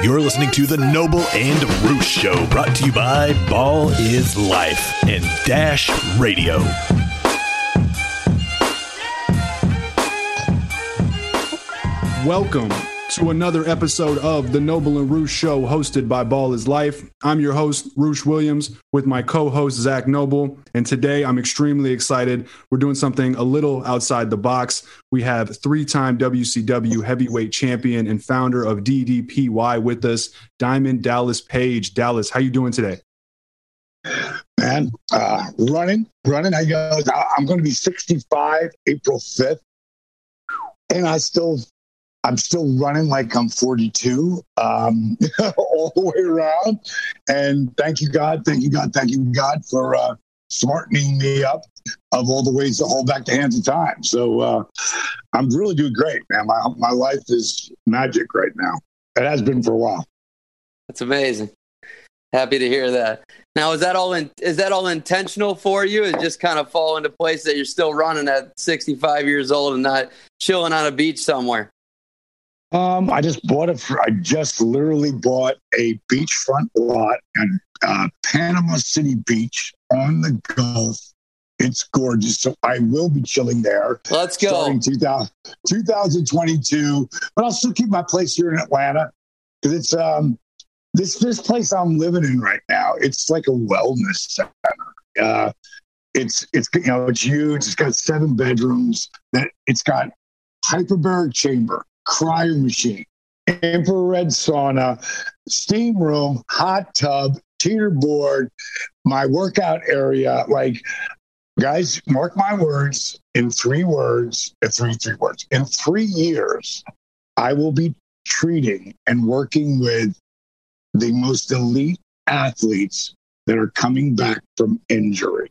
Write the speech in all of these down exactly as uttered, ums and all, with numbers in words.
You're listening to The Noble and Roos Show, brought to you by Ball is Life and Dash Radio. Welcome to another episode of The Noble and Roos Show, hosted by Ball is Life. I'm your host, Roos Williams, with my co-host, Zach Noble. And today I'm extremely excited. We're doing something a little outside the box. We have three-time W C W heavyweight champion and founder of D D P Y with us, Diamond Dallas Page. Dallas, how you doing today? Man, uh, running, running. I go, I'm going to be sixty-five April fifth, and I still... I'm still running like I'm forty-two, um, all the way around. And thank you, God. Thank you, God. Thank you, God, for uh, smartening me up of all the ways to hold back the hands of time. So uh, I'm really doing great, man. My, my life is magic right now. It has been for a while. That's amazing. Happy to hear that. Now, is that all in, is that all intentional for you? It just kind of fall into place that you're still running at sixty-five years old and not chilling on a beach somewhere? Um, I just bought a, I just literally bought a beachfront lot in uh, Panama City Beach on the Gulf. It's gorgeous. So I will be chilling there. Let's go. Starting two thousand, twenty twenty-two, but I'll still keep my place here in Atlanta, because it's, um, this, this place I'm living in right now, it's like a wellness center. Uh, it's, it's, you know, it's huge. It's got seven bedrooms. That it's got hyperbaric chamber, cryo machine, infrared sauna, steam room, hot tub, teeter board, my workout area. Like, guys, mark my words, in three words, three, three words, in three years, I will be treating and working with the most elite athletes that are coming back from injury,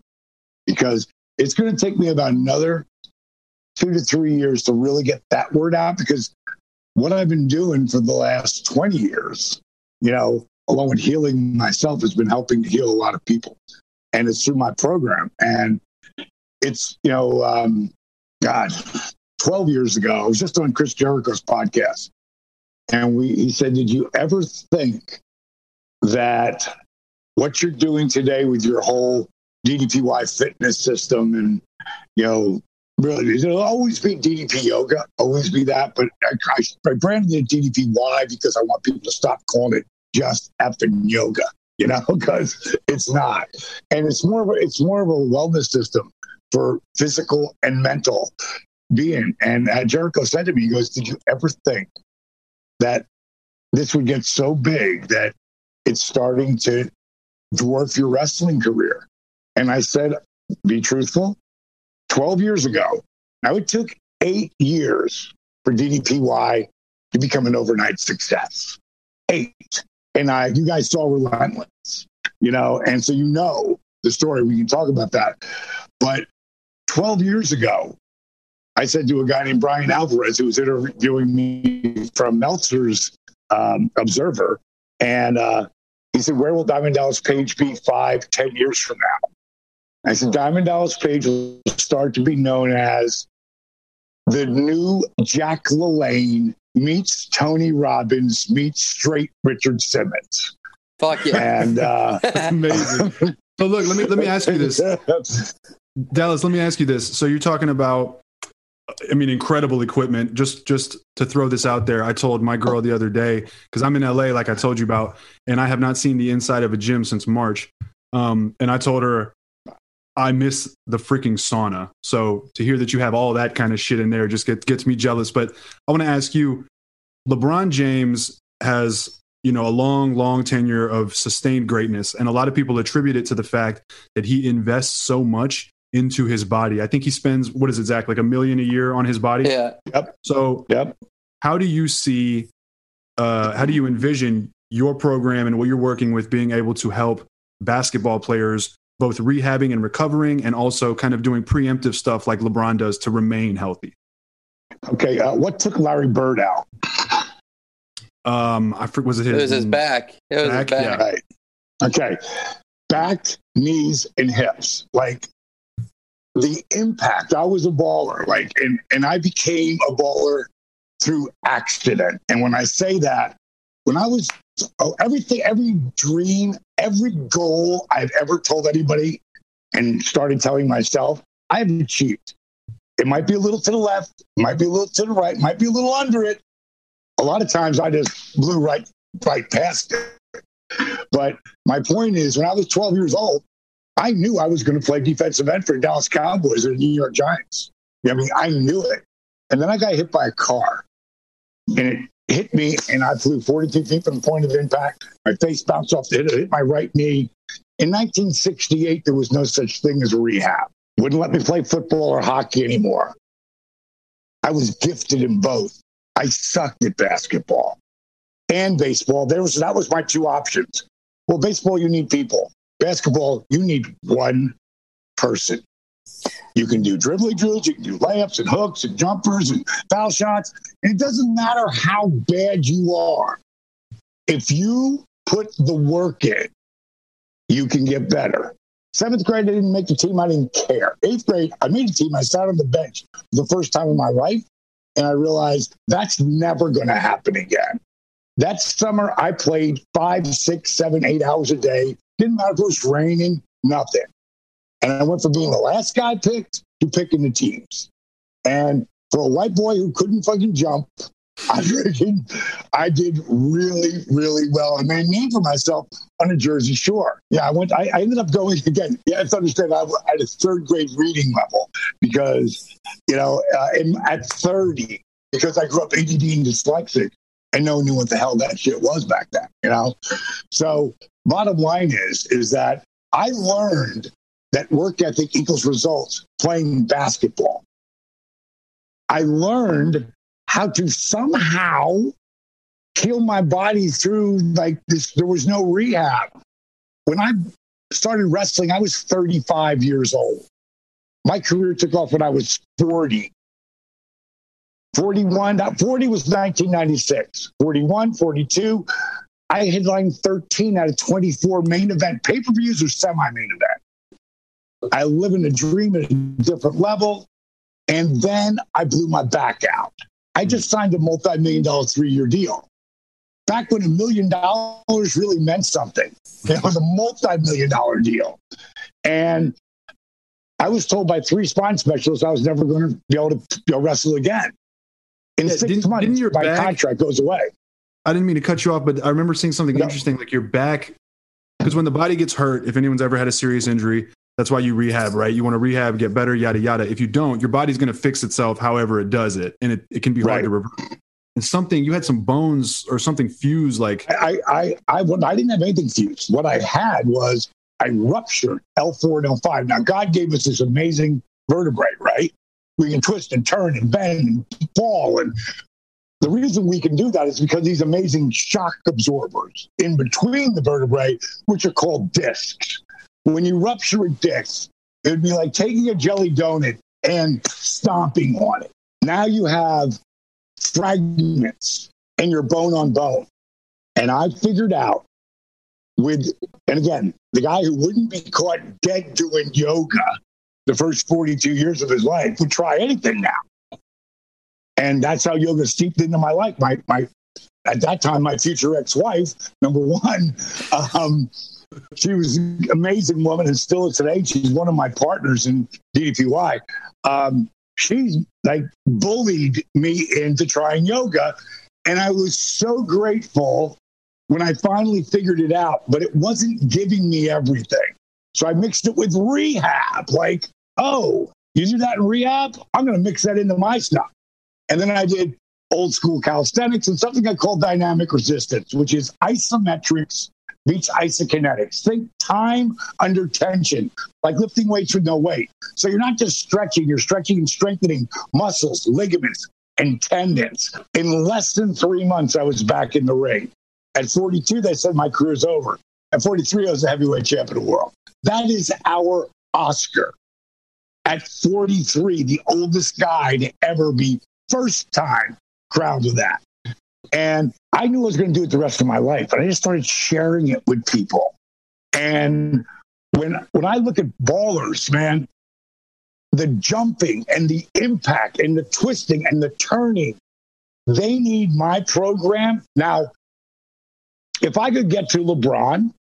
because it's going to take me about another two to three years to really get that word out, because what I've been doing for the last twenty years, you know, along with healing myself, has been helping to heal a lot of people. And it's through my program. And it's, you know, um, God, twelve years ago, I was just on Chris Jericho's podcast. And we, he said, did you ever think that what you're doing today with your whole D D P Y fitness system and, you know, really, it'll always be D D P yoga, always be that, but I, I, I branded it D D P Y because I want people to stop calling it just effing yoga, you know, because it's not. And it's more of a, it's more of a wellness system for physical and mental being. And uh, Jericho said to me, he goes, did you ever think that this would get so big that it's starting to dwarf your wrestling career? And I said, be truthful. twelve years ago. Now, it took eight years for D D P Y to become an overnight success. Eight. And I, you guys saw Relentless, you know, and so you know the story. We can talk about that. But twelve years ago, I said to a guy named Brian Alvarez, who was interviewing me from Meltzer's um, Observer, and uh, he said, where will Diamond Dallas Page be five, ten years from now? I said, Diamond Dallas Page will start to be known as the new Jack LaLanne meets Tony Robbins meets straight Richard Simmons. Fuck yeah. And uh, amazing. So look, let me let me ask you this. Dallas, let me ask you this. So you're talking about, I mean, incredible equipment. Just just to throw this out there, I told my girl the other day, because I'm in L A, like I told you about, and I have not seen the inside of a gym since March. Um, and I told her, I miss the freaking sauna. So to hear that you have all that kind of shit in there just get, gets me jealous. But I want to ask you, LeBron James has, you know, a long, long tenure of sustained greatness. And a lot of people attribute it to the fact that he invests so much into his body. I think he spends, what is it, Zach, like a million a year on his body? Yeah. Yep. So yep. How do you see, uh, how do you envision your program and what you're working with being able to help basketball players both rehabbing and recovering, and also kind of doing preemptive stuff like LeBron does to remain healthy? Okay, uh, what took Larry Bird out? Um, I forget. Was it his? It was his back. It was back, his back. Yeah. Right. Okay, back, knees, and hips. Like the impact. I was a baller. Like, and and I became a baller through accident. And when I say that, when I was, oh, everything, every dream, every goal I've ever told anybody and started telling myself, I've achieved. It might be a little to the left, might be a little to the right, might be a little under it. A lot of times I just blew right, right past it. But my point is, when I was twelve years old, I knew I was going to play defensive end for the Dallas Cowboys or the New York Giants. I mean, I knew it. And then I got hit by a car, and it hit me, and I flew forty-two feet from the point of impact. My face bounced off the hit, it hit my right knee. In nineteen sixty-eight, there was no such thing as rehab. Wouldn't let me play football or hockey anymore. I was gifted in both. I sucked at basketball and baseball. There was, that was my two options. Well, baseball, you need people. Basketball, you need one person. You can do dribbling drills, you can do layups and hooks and jumpers and foul shots. And it doesn't matter how bad you are. If you put the work in, you can get better. Seventh grade, I didn't make the team. I didn't care. Eighth grade, I made a team. I sat on the bench for the first time in my life, and I realized that's never going to happen again. That summer, I played five, six, seven, eight hours a day. Didn't matter if it was raining, nothing. And I went from being the last guy picked to picking the teams. And for a white boy who couldn't fucking jump, I did, I did really, really well. I made a name for myself on the Jersey Shore. Yeah, I went. I, I ended up going again. Yeah, it's understandable. I had a third grade reading level because, you know, uh, in, at thirty, because I grew up A D D and dyslexic, and no one knew what the hell that shit was back then. You know, so bottom line is is that I learned that work ethic equals results playing basketball. I learned how to somehow heal my body through, like, this. There was no rehab. When I started wrestling, I was thirty-five years old. My career took off when I was forty. forty-one, forty was nineteen ninety-six. forty-one, forty-two. I headlined thirteen out of twenty-four main event pay-per-views or semi-main event. I live in a dream at a different level. And then I blew my back out. I just signed a multi-million dollar three-year deal. Back when a million dollars really meant something. It was a multi-million dollar deal. And I was told by three spine specialists I was never going to be able to, you know, wrestle again. In yeah, six didn't, months, didn't your my back, contract goes away. I didn't mean to cut you off, but I remember seeing something no. interesting, like your back. Because when the body gets hurt, if anyone's ever had a serious injury, that's why you rehab, right? You want to rehab, get better, yada, yada. If you don't, your body's going to fix itself however it does it. And it, it can be hard right. to reverse. And something, you had some bones or something fused. Like I I, I, I didn't have anything fused. What I had was I ruptured L four and L five. Now, God gave us this amazing vertebrae, right? We can twist and turn and bend and fall. And the reason we can do that is because these amazing shock absorbers in between the vertebrae, which are called discs. When you rupture a disc, it would be like taking a jelly donut and stomping on it. Now you have fragments and you're bone on bone. And I figured out with, and again, the guy who wouldn't be caught dead doing yoga the first forty-two years of his life would try anything now. And that's how yoga seeped into my life. My, my, at that time, my future ex-wife, number one, um, she was an amazing woman and still is today. She's one of my partners in D D P Y. Um, she like bullied me into trying yoga. And I was so grateful when I finally figured it out, but it wasn't giving me everything. So I mixed it with rehab. Like, oh, you do that in rehab? I'm going to mix that into my stuff. And then I did old school calisthenics and something I call dynamic resistance, which is isometrics beats isokinetics. Think time under tension, like lifting weights with no weight. So you're not just stretching, you're stretching and strengthening muscles, ligaments, and tendons. In less than three months, I was back in the ring. At forty-two, they said my career's over. At forty-three, I was the heavyweight champion of the world. That is our Oscar. At forty-three, the oldest guy to ever be first time crowned with that. And I knew I was going to do it the rest of my life, but I just started sharing it with people. And when when I look at ballers, man, the jumping and the impact and the twisting and the turning, they need my program. Now, if I could get to LeBron,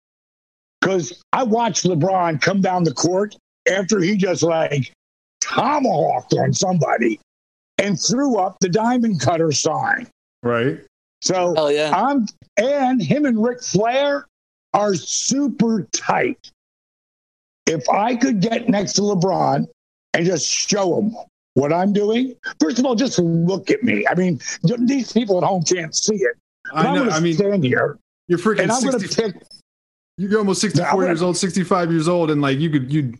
because I watched LeBron come down the court after he just like tomahawked on somebody and threw up the diamond cutter sign. Right. So oh, yeah. I'm, and him and Ric Flair are super tight. If I could get next to LeBron and just show him what I'm doing, first of all, just look at me. I mean, these people at home can't see it. I know. I'm gonna I mean, stand here. You're freaking. And I'm sixty, gonna pick. You're almost sixty-four gonna, years old, sixty-five years old, and like you could, you'd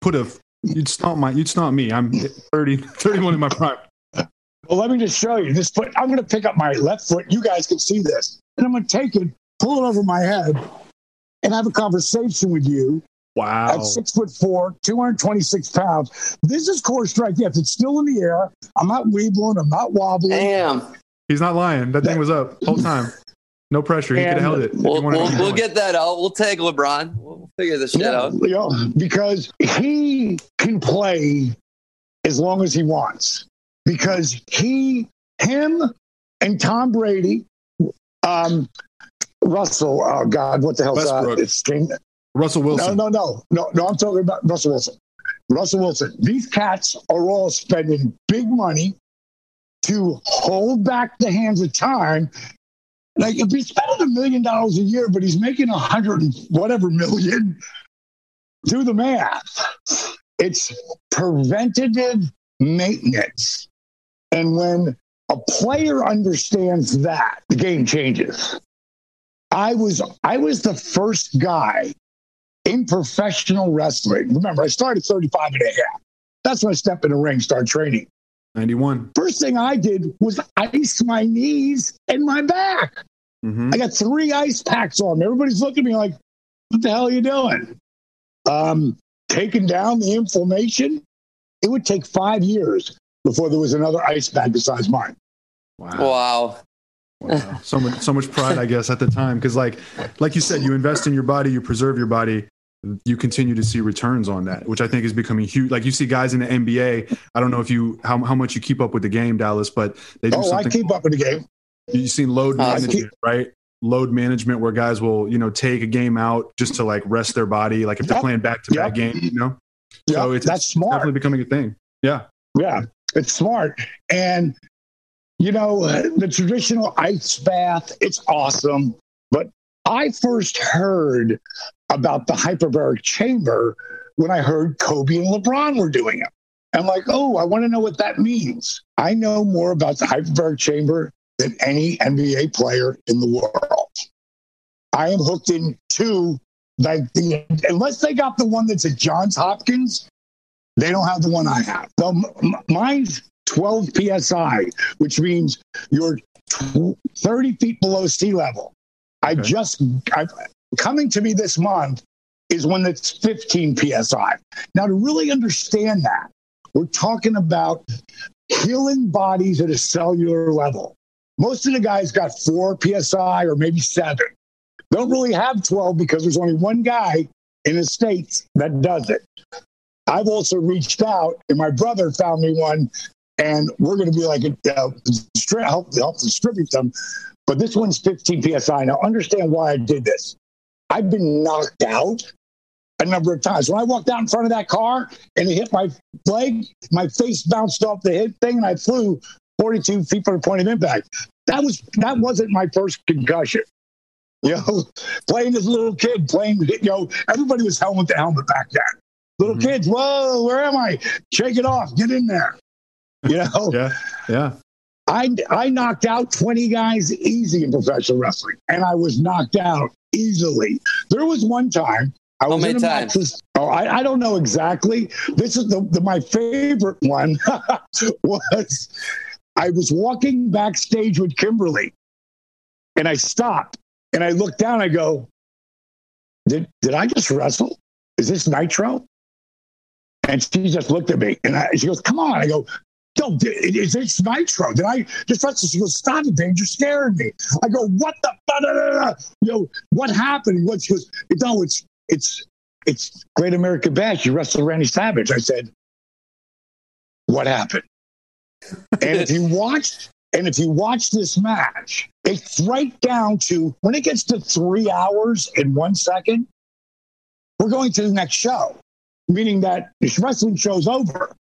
put a, you'd stomp my, you'd stomp me. I'm thirty, thirty-one in my prime. Well, let me just show you this foot. I'm going to pick up my left foot. You guys can see this. And I'm going to take it, pull it over my head, and have a conversation with you. Wow. At six foot four, two hundred twenty-six pounds. This is core strike depth. It's still in the air. I'm not weebling. I'm not wobbling. Damn. He's not lying. That thing was up the whole time. No pressure. He could have held it. We'll, we'll, we'll get that out. We'll tag LeBron. We'll figure this shit yeah, out. You know, because he can play as long as he wants. Because he, him, and Tom Brady, um, Russell, oh God, what the hell is that? It's King. Russell Wilson. No, no, no, no, no. I'm talking about Russell Wilson. Russell Wilson. These cats are all spending big money to hold back the hands of time. Like if he's spending a million dollars a year, but he's making a hundred and whatever million, do the math. It's preventative maintenance. And when a player understands that, the game changes. I was I was the first guy in professional wrestling. Remember, I started thirty-five and a half. That's when I stepped in the ring, started training. ninety-one. First thing I did was ice my knees and my back. Mm-hmm. I got three ice packs on. Everybody's looking at me like, what the hell are you doing? Um, taking down the inflammation. It would take five years before there was another ice bag besides mine. Wow. Wow. Wow. So much, so much pride, I guess, at the time. Because like, like you said, you invest in your body, you preserve your body, you continue to see returns on that, which I think is becoming huge. Like you see guys in the N B A. I don't know if you how, how much you keep up with the game, Dallas, but they do oh, something. Oh, I keep cool. up with the game. You've seen load uh, management, keep- right? Load management where guys will, you know, take a game out just to like rest their body. Like if they're yep. playing back-to-back yep. game, you know? Yep. So it's, that's smart. Definitely becoming a thing. Yeah. Yeah. It's smart. And, you know, the traditional ice bath, it's awesome. But I first heard about the hyperbaric chamber when I heard Kobe and LeBron were doing it. I'm like, oh, I want to know what that means. I know more about the hyperbaric chamber than any N B A player in the world. I am hooked into Like the, unless they got the one that's at Johns Hopkins, they don't have the one I have. So m- mine's twelve P S I, which means you're t- thirty feet below sea level. Okay. I just I've, coming to me this month is one that's fifteen P S I. Now, to really understand that, we're talking about healing bodies at a cellular level. Most of the guys got four P S I or maybe seven. Don't really have twelve because there's only one guy in the States that does it. I've also reached out, and my brother found me one, and we're going to be like, uh, stri- help, help distribute them. But this one's fifteen P S I. Now, understand why I did this. I've been knocked out a number of times. When I walked out in front of that car and it hit my leg, my face bounced off the head thing, and I flew forty-two feet from the point of impact. That was that wasn't my first concussion. You know, playing as a little kid, playing, you know, everybody was helmet to helmet back then. Little mm-hmm. kids, whoa, where am I? Shake it off, get in there. You know? yeah, yeah. I, I knocked out twenty guys easy in professional wrestling, and I was knocked out easily. There was one time I was How many in a times? mattress. Oh, I, I don't know exactly. This is the, the my favorite one was I was walking backstage with Kimberly, and I stopped. And I look down, I go, did did I just wrestle? Is this Nitro? And she just looked at me, and I, she goes, come on. I go, no, did, is this Nitro? Did I just wrestle? She goes, stop it, man, you're scaring me. I go, what the, da, da, da, da. You know, what happened? What, she goes, no, it's, it's, it's Great American Bash. You wrestled Randy Savage. I said, what happened? And if you watched, And if you watch this match, it's right down to when it gets to three hours and one second, we're going to the next show, meaning that the wrestling show's over.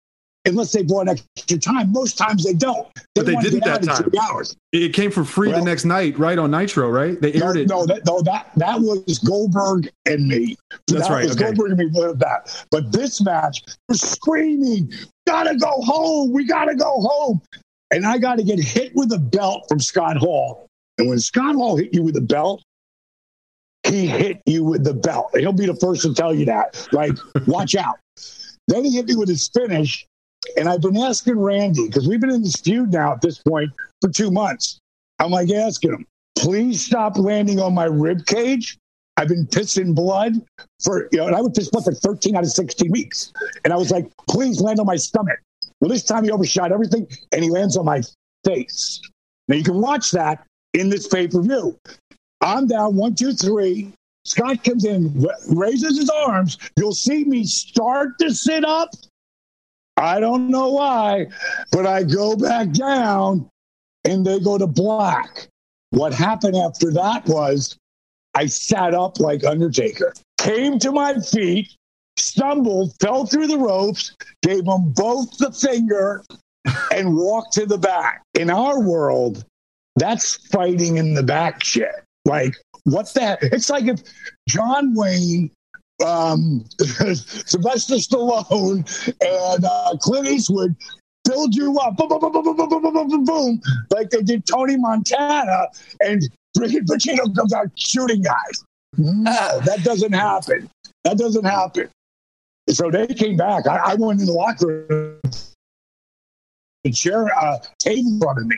Unless they bought extra time. Most times they don't. They but they didn't that time. Hours. It came for free well, the next night, right, on Nitro, right? They aired no, it. No, that, no that, that was Goldberg and me. That's that right. Was okay. Goldberg and me with that. But this match, we're screaming, gotta go home. We gotta go home. And I got to get hit with a belt from Scott Hall. And when Scott Hall hit you with a belt, he hit you with the belt. And he'll be the first to tell you that. Like, watch out. Then he hit me with his finish. And I've been asking Randy, because we've been in this feud now at this point for two months. I'm like asking him, please stop landing on my rib cage. I've been pissing blood for, you know, and I would piss blood for thirteen out of sixteen weeks. And I was like, please land on my stomach. Well, this time he overshot everything, and he lands on my face. Now, you can watch that in this pay-per-view. I'm down one, two, three. Scott comes in, raises his arms. You'll see me start to sit up. I don't know why, but I go back down, and they go to black. What happened after that was I sat up like Undertaker, came to my feet, stumbled, fell through the ropes, gave them both the finger, and walked to the back. In our world, that's fighting in the back shit. Like, what's that? It's like if John Wayne... Um, Sylvester Stallone and uh, Clint Eastwood build you up, boom, boom, boom, boom, boom, boom, boom, boom, boom, like they did Tony Montana, and freaking Pacino comes out shooting guys. No, that doesn't happen. That doesn't happen. So they came back. I, I went in the locker room. The chair, uh, came in front of me,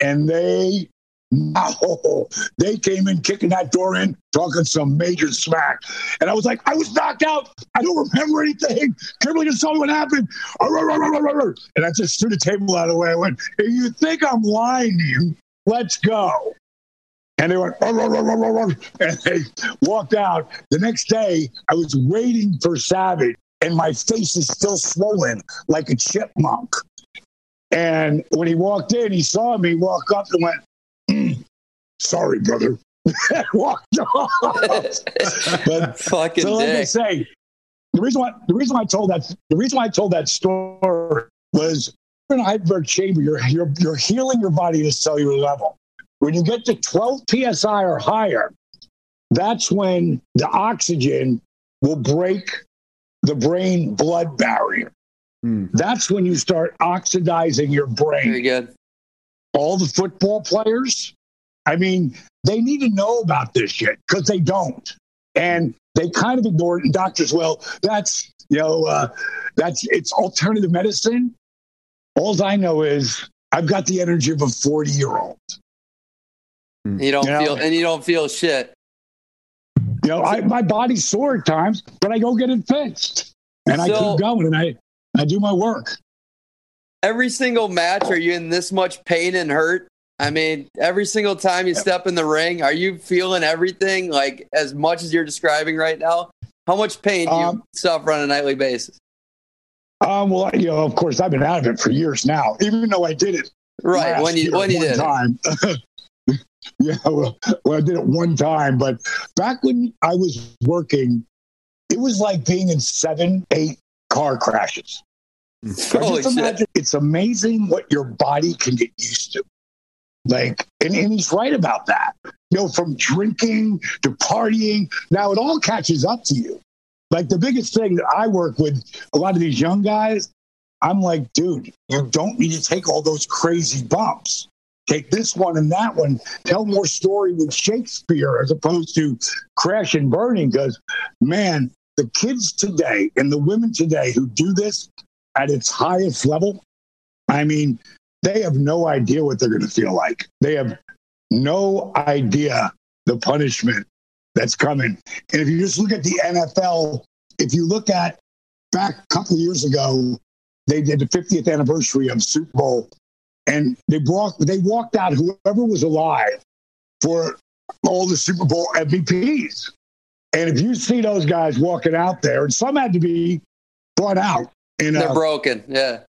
and they. No, they came in kicking that door in, talking some major smack. And I was like, I was knocked out. I don't remember anything. Kimberly just told me what happened. And I just threw the table out of the way. I went, if you think I'm lying to you, let's go. And they went, and they walked out. The next day, I was waiting for Savage, and my face is still swollen like a chipmunk. And when he walked in, he saw me walk up and went, sorry, brother. Walked off. But fucking so let me say, the reason why the reason why I told that the reason why I told that story was in a hyperbaric chamber, you're you're you're healing your body at a cellular level. When you get to twelve P S I or higher, that's when the oxygen will break the brain blood barrier. Mm. That's when you start oxidizing your brain. Very good. All the football players. I mean, they need to know about this shit because they don't. And they kind of ignore it. And doctors, well, that's, you know, uh, that's it's alternative medicine. All I know is I've got the energy of a forty-year-old. You don't you feel, know? And you don't feel shit. You know, I, my body's sore at times, but I go get it fixed. And so, I keep going, and I, I do my work. Every single match, are you in this much pain and hurt? I mean, every single time you step in the ring, are you feeling everything, like, as much as you're describing right now? How much pain do you um, suffer on a nightly basis? Um, well, you know, of course, I've been out of it for years now, even though I did it. Right, when you, when you did time. it. Yeah, well, well, I did it one time. But back when I was working, it was like being in seven, eight car crashes. Holy just imagine, shit. It's amazing what your body can get used to. Like, and, and he's right about that. You know, from drinking to partying, now it all catches up to you. Like, the biggest thing that I work with a lot of these young guys, I'm like, dude, you don't need to take all those crazy bumps. Take this one and that one. Tell more story with Shakespeare as opposed to crash and burning. Because, man, the kids today and the women today who do this at its highest level, I mean, they have no idea what they're going to feel like. They have no idea the punishment that's coming. And if you just look at the N F L, if you look at back a couple of years ago, they did the fiftieth anniversary of Super Bowl, and they brought, they walked out whoever was alive for all the Super Bowl M V Ps. And if you see those guys walking out there, and some had to be brought out. In, They're uh, broken, yeah.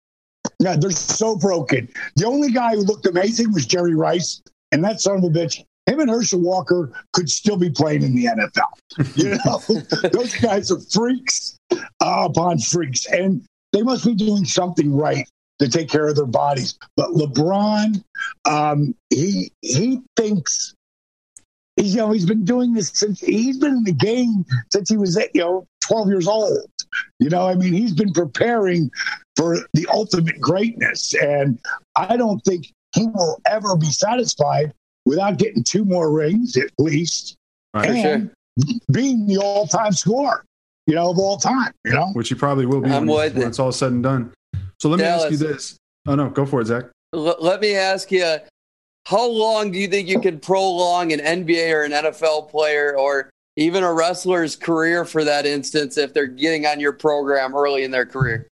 Yeah, they're so broken. The only guy who looked amazing was Jerry Rice, and that son of a bitch, him and Herschel Walker could still be playing in the N F L. You know, those guys are freaks uh, upon freaks, and they must be doing something right to take care of their bodies. But LeBron, um, he he thinks, he's, you know, he's been doing this since he's been in the game since he was, you know, twelve years old. You know, I mean, he's been preparing for the ultimate greatness, and I don't think he will ever be satisfied without getting two more rings at least, right, and sure. being the all-time scorer, you know, of all time, you know, which he probably will be when, when it's all said and done. So let Dallas, me ask you this. Oh no, go for it, Zach. L- let me ask you, how long do you think you could prolong an N B A or an N F L player or even a wrestler's career, for that instance, if they're getting on your program early in their career?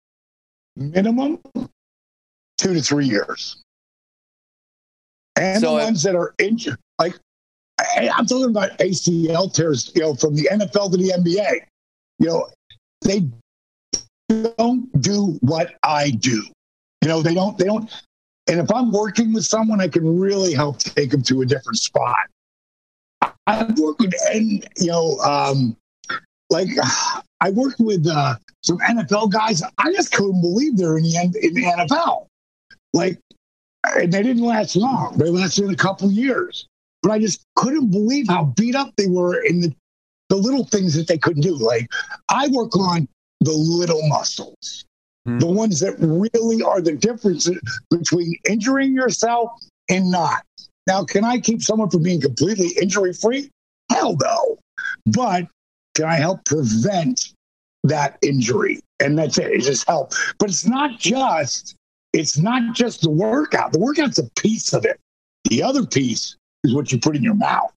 Minimum two to three years. And so the ones if, that are injured, like I'm talking about A C L tears, you know, from the N F L to the N B A, you know, they don't do what I do. You know, they don't, they don't. And if I'm working with someone, I can really help take them to a different spot. I've worked with, and you know, um, like I worked with uh, some N F L guys. I just couldn't believe they're in the in the N F L. Like, and they didn't last long. They lasted a couple years, but I just couldn't believe how beat up they were in the the little things that they couldn't do. Like, I work on the little muscles. The ones that really are the difference between injuring yourself and not. Now, can I keep someone from being completely injury-free? Hell no. But can I help prevent that injury? And that's it. It's just help. But it's not just, it's not just the workout. The workout's a piece of it. The other piece is what you put in your mouth.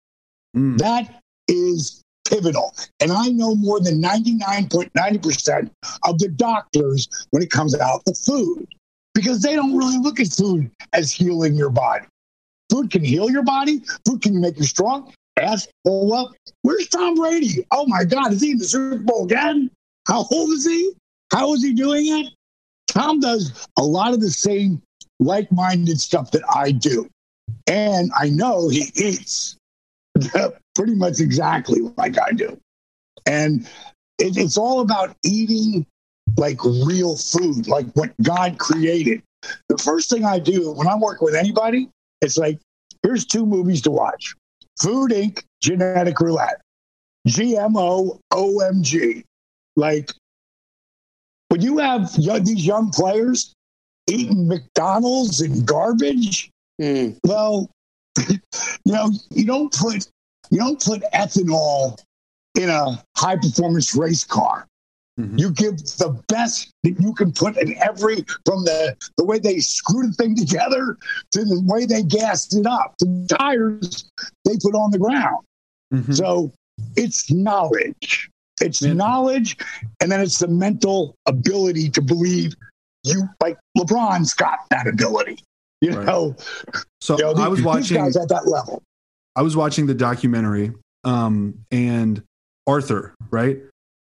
Mm. That is pivotal. And I know more than ninety-nine point nine percent of the doctors when it comes out to food, because they don't really look at food as healing your body. Food can heal your body. Food can make you strong. Ask, oh, well, where's Tom Brady? Oh, my God, is he in the Super Bowl again? How old is he? How is he doing it? Tom does a lot of the same like-minded stuff that I do. And I know he eats pretty much exactly like I do. And it, it's all about eating like real food, like what God created. The first thing I do when I'm working with anybody, it's like, here's two movies to watch. Food Incorporated, Genetic Roulette, G M O, O M G. Like, when you have young, these young players eating McDonald's and garbage, mm. well, you know, you don't put you don't put ethanol in a high performance race car. Mm-hmm. You give the best that you can put in every, from the, the way they screw the thing together to the way they gassed it up, the tires they put on the ground. Mm-hmm. So it's knowledge. It's yeah. knowledge, and then it's the mental ability to believe you, like LeBron's got that ability. You right. know, so you know, I was these, watching these guys at that level. I was watching the documentary um, and Arthur, right?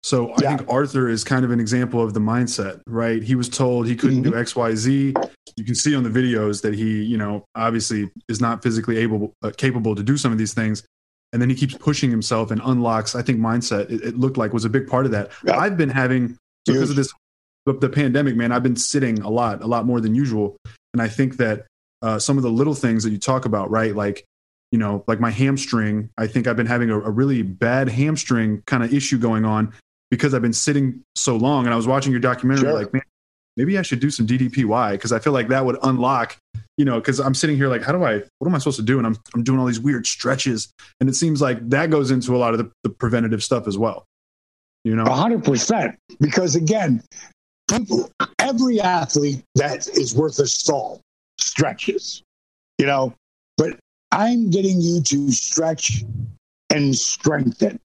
So I yeah. think Arthur is kind of an example of the mindset, right? He was told he couldn't mm-hmm. do X, Y, Z. You can see on the videos that he, you know, obviously is not physically able, uh, capable to do some of these things. And then he keeps pushing himself and unlocks, I think mindset, it, it looked like, was a big part of that. Yeah. I've been having, because Huge. of this, the pandemic, man, I've been sitting a lot, a lot more than usual. And I think that uh, some of the little things that you talk about, right? Like, you know, like my hamstring, I think I've been having a, a really bad hamstring kind of issue going on because I've been sitting so long. And I was watching your documentary, sure. like, man, maybe I should do some D D P Y, because I feel like that would unlock, you know, because I'm sitting here like, how do I, what am I supposed to do? And I'm I'm doing all these weird stretches. And it seems like that goes into a lot of the, the preventative stuff as well. You know, one hundred percent. Because again, people, every athlete that is worth a salt stretches, you know, but I'm getting you to stretch and strengthen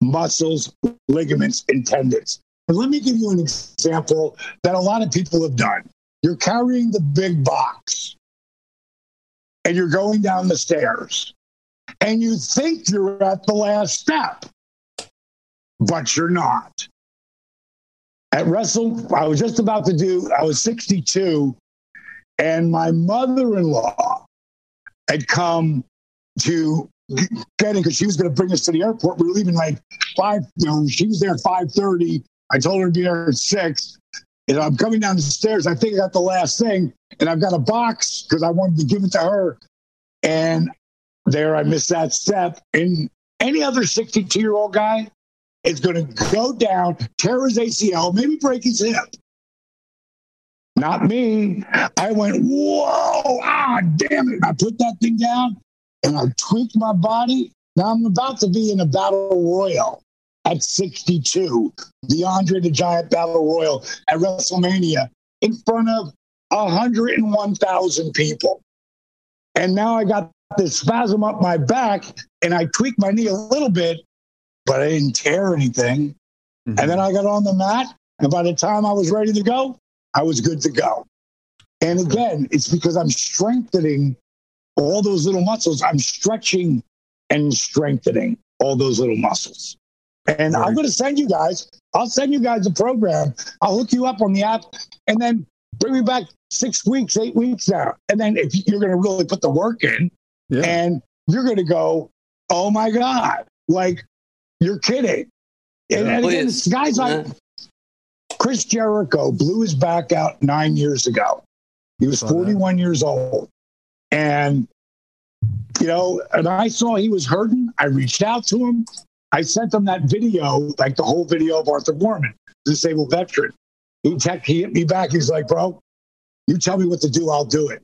muscles, ligaments, and tendons. And let me give you an example that a lot of people have done. You're carrying the big box and you're going down the stairs and you think you're at the last step, but you're not. at Wrestle, I was just about to do, I was sixty-two, and my mother-in-law had come to get in because she was going to bring us to the airport. We were leaving like five, you know, she was there at five thirty. I told her to be there at six. And I'm coming down the stairs. I think I got the last thing, and I've got a box because I wanted to give it to her. And there I missed that step. And any other sixty-two-year-old guy is going to go down, tear his A C L, maybe break his hip. Not me. I went, whoa, ah, damn it. I put that thing down, and I tweaked my body. Now I'm about to be in a battle royal at sixty-two, the Andre the Giant Battle Royal at WrestleMania in front of one hundred one thousand people. And now I got this spasm up my back, and I tweaked my knee a little bit, but I didn't tear anything. Mm-hmm. And then I got on the mat, and by the time I was ready to go, I was good to go. And again, it's because I'm strengthening all those little muscles. I'm stretching and strengthening all those little muscles. And right. I'm going to send you guys, I'll send you guys a program. I'll hook you up on the app and then bring me back six weeks, eight weeks now. And then if you're going to really put the work in yeah. and you're going to go, oh my God, like you're kidding. Yeah, and, and again, guys like yeah. Chris Jericho blew his back out nine years ago. He was forty-one that. years old. And, you know, and I saw he was hurting. I reached out to him. I sent them that video, like the whole video of Arthur Warman, disabled veteran. He, tech, he hit me back. He's like, bro, you tell me what to do, I'll do it.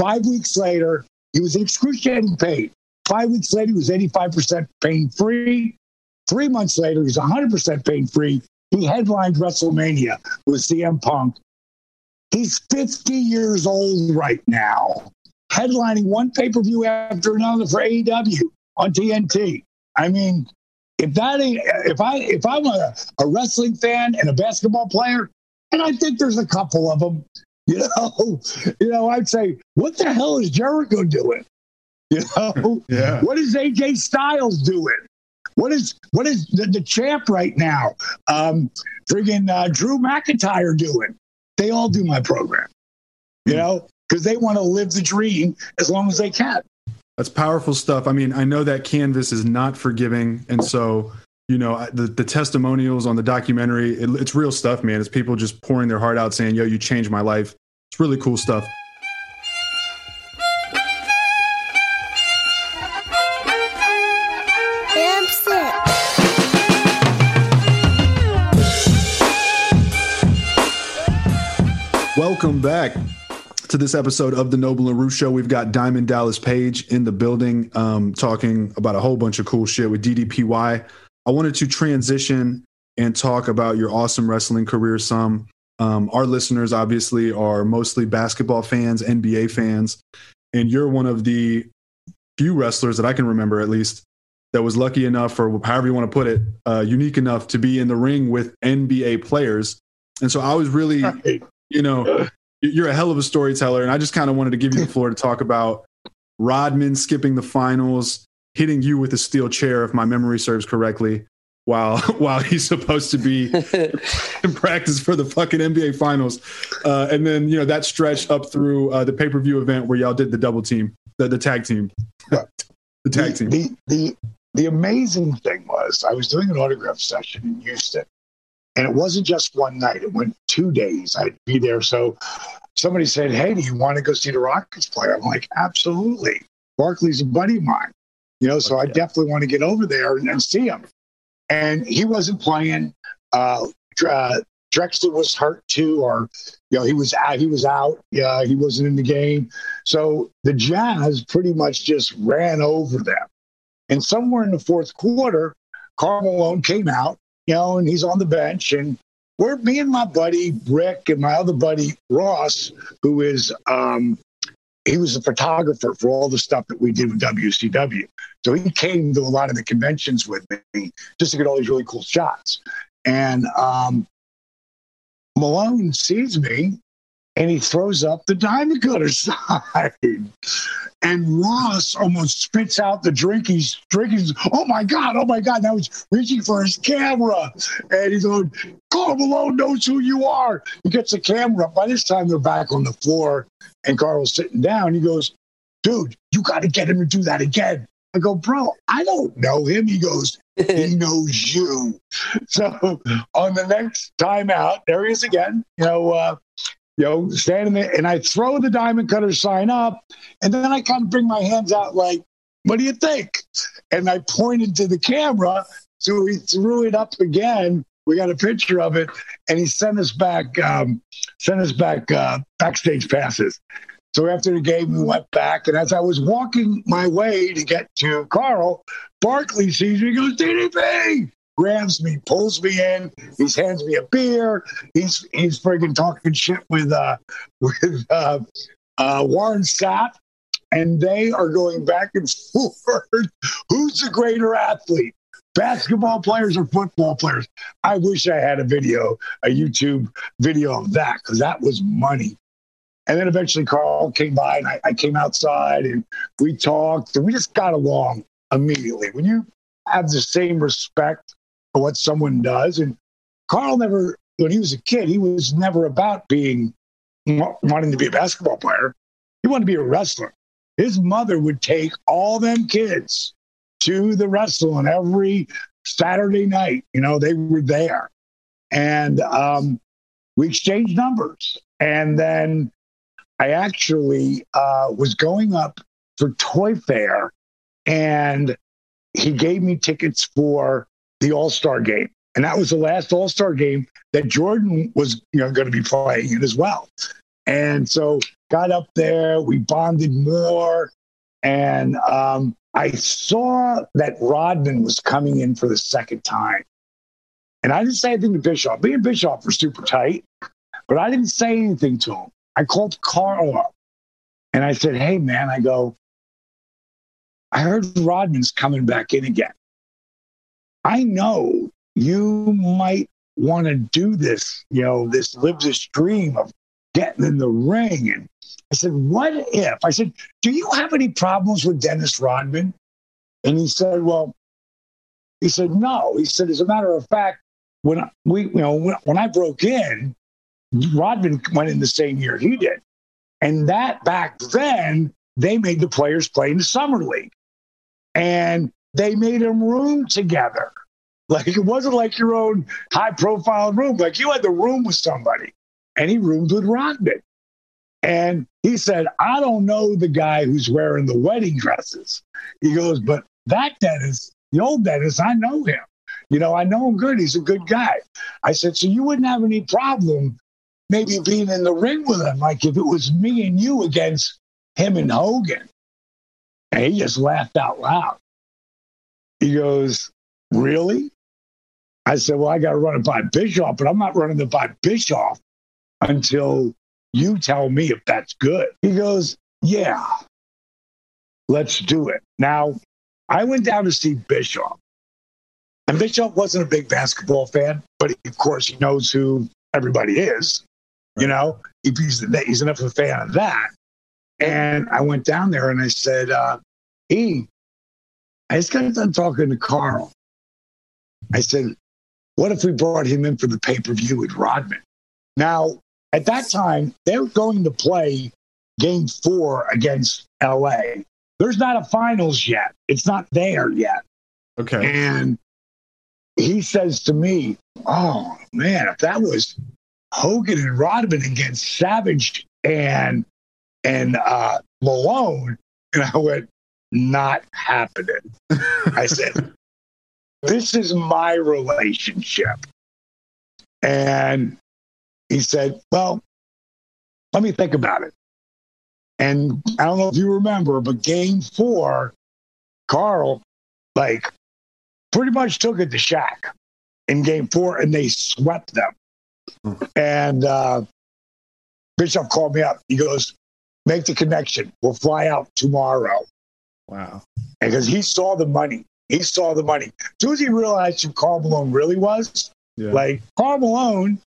Five weeks later, he was in excruciating pain. Five weeks later, he was eighty-five percent pain-free. Three months later, he's one hundred percent pain-free. He headlined WrestleMania with C M Punk. He's fifty years old right now, headlining one pay-per-view after another for A E W on T N T. I mean... If that ain't, if I if I'm a, a wrestling fan and a basketball player, and I think there's a couple of them, you know, you know, I'd say, what the hell is Jericho doing? You know, yeah. What is A J Styles doing? What is what is the, the champ right now? Um, friggin' uh, Drew McIntyre doing? They all do my program, you mm. know, because they want to live the dream as long as they can. That's powerful stuff. I mean, I know that canvas is not forgiving. And so, you know, the, the testimonials on the documentary, it, it's real stuff, man. It's people just pouring their heart out saying, yo, you changed my life. It's really cool stuff. Welcome back to this episode of the Noble and Root Show. We've got Diamond Dallas Page in the building, um, talking about a whole bunch of cool shit with D D P Y. I wanted to transition and talk about your awesome wrestling career some. Um, our listeners obviously are mostly basketball fans, N B A fans, and you're one of the few wrestlers that I can remember, at least, that was lucky enough, or however you want to put it, uh, unique enough to be in the ring with N B A players. And so I was really, you know... You're a hell of a storyteller, and I just kind of wanted to give you the floor to talk about Rodman skipping the finals, hitting you with a steel chair, if my memory serves correctly, while while he's supposed to be in practice for the fucking N B A finals. Uh, and then, you know, that stretch up through uh, the pay-per-view event where y'all did the double team, the, the tag team. the tag team. The, the, the amazing thing was I was doing an autograph session in Houston. And it wasn't just one night. It went two days. I'd be there. So somebody said, hey, do you want to go see the Rockets play? I'm like, absolutely. Barkley's a buddy of mine. You know, so okay. I definitely want to get over there and, and see him. And he wasn't playing. Uh, uh, Drexler was hurt too, or, you know, he was out. He was out. Yeah, he wasn't in the game. So the Jazz pretty much just ran over them. And somewhere in the fourth quarter, Karl Malone came out. You know, and he's on the bench, and we're me and my buddy Rick and my other buddy Ross, who is um, he was a photographer for all the stuff that we did with W C W. So he came to a lot of the conventions with me just to get all these really cool shots. And um, Malone sees me, and he throws up the diamond cutter sign, and Ross almost spits out the drink. He's drinking. Oh, my God. Oh, my God. Now he's reaching for his camera. And he's going, Karl Malone knows who you are. He gets the camera. By this time, they're back on the floor, and Carl's sitting down. He goes, dude, you got to get him to do that again. I go, bro, I don't know him. He goes, he knows you. So on the next time out, there he is again, you know, uh, you know, standing there, and I throw the diamond cutter sign up, and then I kind of bring my hands out like, what do you think? And I pointed to the camera, so he threw it up again. We got a picture of it, and he sent us back, um, sent us back uh, backstage passes. So after the game, we went back, and as I was walking my way to get to Karl, Barkley sees me, he goes, D D P! Grabs me, pulls me in, he hands me a beer, he's he's friggin' talking shit with uh, with uh, uh, Warren Sapp, and they are going back and forth. Who's the greater athlete? Basketball players or football players? I wish I had a video, a YouTube video of that, because that was money. And then eventually Karl came by, and I, I came outside, and we talked, and we just got along immediately. When you have the same respect for what someone does, and Karl never, when he was a kid, he was never about being wanting to be a basketball player. He wanted to be a wrestler. His mother would take all them kids to the wrestling every Saturday night. You know, they were there. And um, we exchanged numbers. And then I actually uh, was going up for Toy Fair, and he gave me tickets for the All-Star game. And that was the last All-Star game that Jordan was, you know, going to be playing in as well. And so got up there, we bonded more, and um, I saw that Rodman was coming in for the second time. And I didn't say anything to Bischoff. Me and Bischoff were super tight, but I didn't say anything to him. I called Karl up, and I said, hey, man, I go, I heard Rodman's coming back in again. I know you might want to do this, you know, this live this dream of getting in the ring. And I said, what if? I said, do you have any problems with Dennis Rodman? And he said, well, he said, no. He said, as a matter of fact, when we, you know, when, when I broke in, Rodman went in the same year he did. And that back then, they made the players play in the summer league. And they made them room together. Like, it wasn't like your own high-profile room. Like, you had the room with somebody. And he roomed with Rodman. And he said, I don't know the guy who's wearing the wedding dresses. He goes, but that Dennis, the old Dennis, I know him. You know, I know him good. He's a good guy. I said, so you wouldn't have any problem maybe being in the ring with him, like if it was me and you against him and Hogan. And he just laughed out loud. He goes, really? I said, well, I got to run it by Bischoff, but I'm not running it by Bischoff until you tell me if that's good. He goes, yeah, let's do it. Now, I went down to see Bischoff. And Bischoff wasn't a big basketball fan, but he, of course, he knows who everybody is. You know, he's, he's enough of a fan of that. And I went down there and I said, uh, E, I just got done talking to Karl. I said, what if we brought him in for the pay-per-view with Rodman? Now, at that time, they were going to play game four against L A. There's not a finals yet. It's not there yet. Okay. And he says to me, oh, man, if that was Hogan and Rodman against Savage and and uh, Malone, and I went, not happening. I said, this is my relationship. And he said, well, let me think about it. And I don't know if you remember, but game four, Karl, like, pretty much took it to Shaq in game four, and they swept them. Mm-hmm. And uh, Bischoff called me up. He goes, make the connection. We'll fly out tomorrow. Wow. Because he saw the money. He saw the money. As soon as he realized who Karl Malone really was, yeah. Like, Karl Malone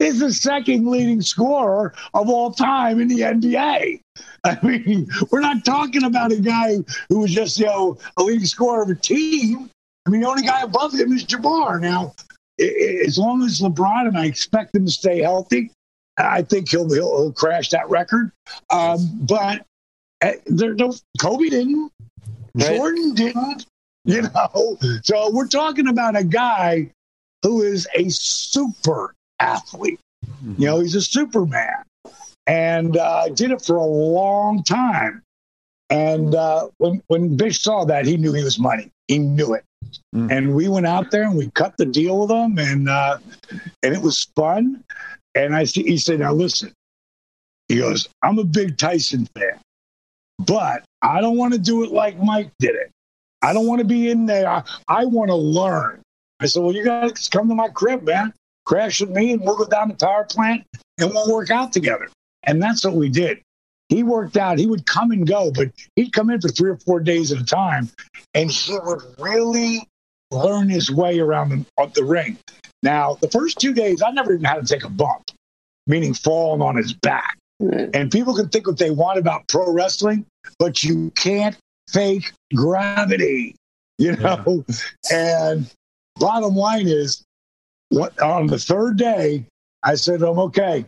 is the second leading scorer of all time in the N B A. I mean, we're not talking about a guy who was just, you know, a leading scorer of a team. I mean, the only guy above him is Jabbar. Now, it, it, as long as LeBron, and I expect him to stay healthy, I think he'll he'll, he'll crash that record. Um, but uh, there, no, Kobe didn't. Right. Jordan didn't. You know, so we're talking about a guy who is a super athlete. You know, he's a superman, and uh, did it for a long time. And uh, when when Bish saw that, he knew he was money. He knew it. Mm. And we went out there and we cut the deal with him, and uh, and it was fun. And I he said, "Now listen," he goes, "I'm a big Tyson fan, but I don't want to do it like Mike did it. I don't want to be in there. I, I want to learn." I said, "Well, you guys come to my crib, man. Crash with me, and we'll go down the power plant, and we'll work out together." And that's what we did. He worked out. He would come and go, but he'd come in for three or four days at a time, and he would really learn his way around the, up the ring. Now, the first two days, I never even had to take a bump, meaning falling on his back. Mm-hmm. And people can think what they want about pro wrestling, but you can't fake gravity, you know? Yeah. And bottom line is, what, on the third day, I said, "I'm okay.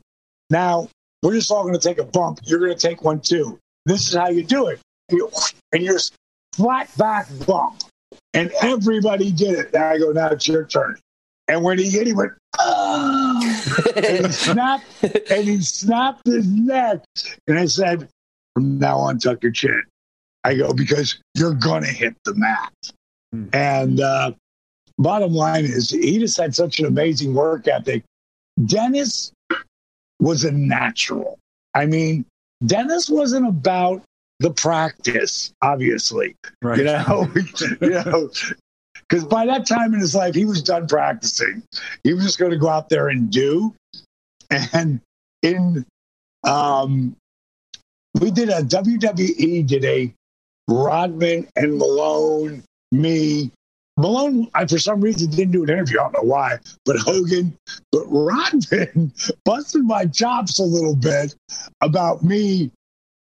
Now, we're just all going to take a bump. You're going to take one, too. This is how you do it." And you're, and you're flat back bump. And everybody did it. Now I go, "Now it's your turn." And when he hit, he went, "Oh," and, he snapped, and he snapped his neck. And I said, "From now on, tuck your chin." I go, "Because you're going to hit the mat." Hmm. And uh, bottom line is, he just had such an amazing work ethic. Dennis was a natural. I mean, Dennis wasn't about the practice, obviously. Right. You know, you know, because by that time in his life, he was done practicing. He was just going to go out there and do. And in, um, we did a W W E did a Rodman and Malone, me. Malone, I, for some reason, didn't do an interview. I don't know why, but Hogan, but Rodman busted my chops a little bit about me.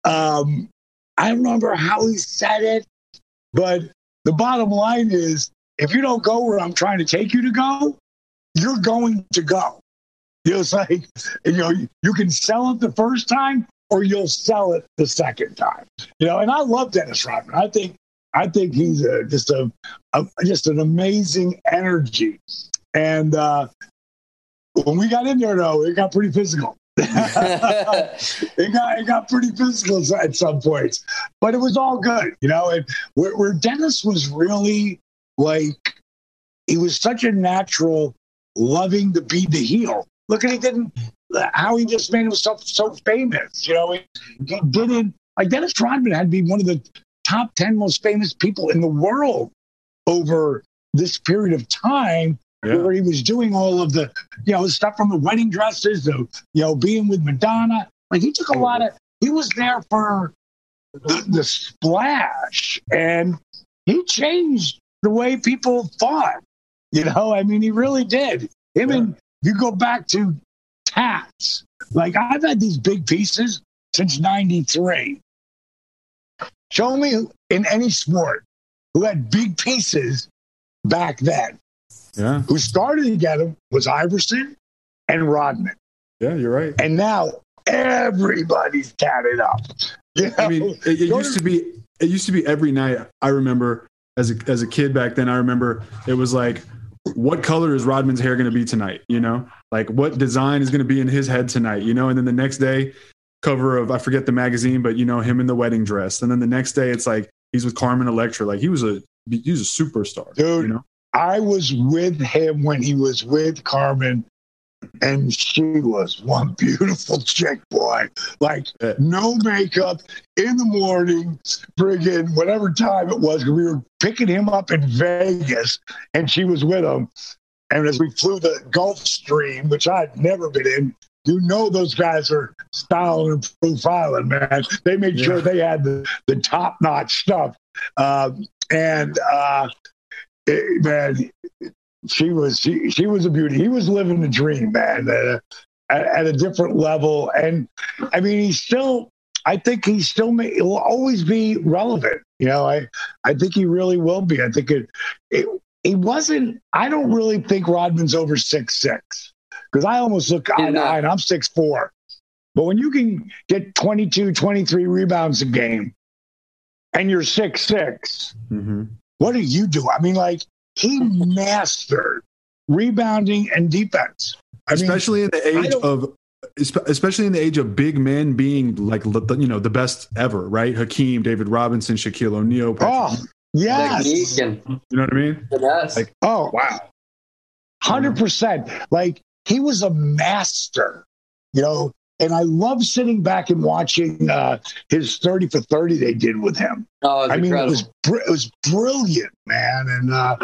Um, I don't remember how he said it, but the bottom line is, if you don't go where I'm trying to take you to go, you're going to go. You know, it's like, you know, you can sell it the first time, or you'll sell it the second time. You know, and I love Dennis Rodman. I think, I think he's a, just a, a, just an amazing energy. And uh, when we got in there, though, it got pretty physical. it got, it got pretty physical at some points, but it was all good, you know. And where, where Dennis was really like, he was such a natural, loving to be the heel. Look at he didn't. How he just made himself so famous, you know. He, he didn't like Dennis Rodman had to be one of the top ten most famous people in the world over this period of time, yeah. where he was doing all of the, you know, stuff from the wedding dresses to, you know, being with Madonna. Like he took a lot of. He was there for the, the splash, and he changed the way people thought. You know, I mean, he really did. Him yeah. and you go back to. Hats. Like, I've had these big pieces since ninety-three. Show me in any sport who had big pieces back then. Yeah. Who started to get them was Iverson and Rodman. Yeah, you're right. And now everybody's tatted up. You know? I mean, it, it used to be it used to be every night. I remember as a as a kid back then, I remember it was like, what color is Rodman's hair going to be tonight? You know, like what design is going to be in his head tonight, you know? And then the next day cover of, I forget the magazine, but you know, him in the wedding dress. And then the next day it's like, he's with Carmen Electra. Like he was a, he was a superstar. Dude, you know? I was with him when he was with Carmen, and she was one beautiful chick, boy. Like yeah. no makeup in the morning, friggin' whatever time it was. We were picking him up in Vegas, and she was with him. And as we flew the Gulf Stream, which I'd never been in, you know those guys are styling and profiling, man. They made yeah. sure they had the, the top-notch stuff. Um, and, uh, it, man... She was she, she was a beauty. He was living the dream, man. Uh, at, at a different level. And I mean, he's still, I think he still may, he'll always be relevant. You know, I, I think he really will be. I think it, it, it wasn't, I don't really think Rodman's over six, six, because I almost look eye to eye and I'm six, four, but when you can get twenty-two, twenty-three rebounds a game and you're six, six, mm-hmm. what do you do? I mean, like, he mastered rebounding and defense. I especially mean, in the age of, especially in the age of big men being like, you know, the best ever, right? Hakeem, David Robinson, Shaquille O'Neal. Patrick. Oh, yes. You know what I mean? Yes. Like, oh, wow. one hundred percent. Like, he was a master, you know, and I love sitting back and watching uh, his thirty for thirty they did with him. Oh, I mean, incredible. it was br- it was brilliant, man. And, uh,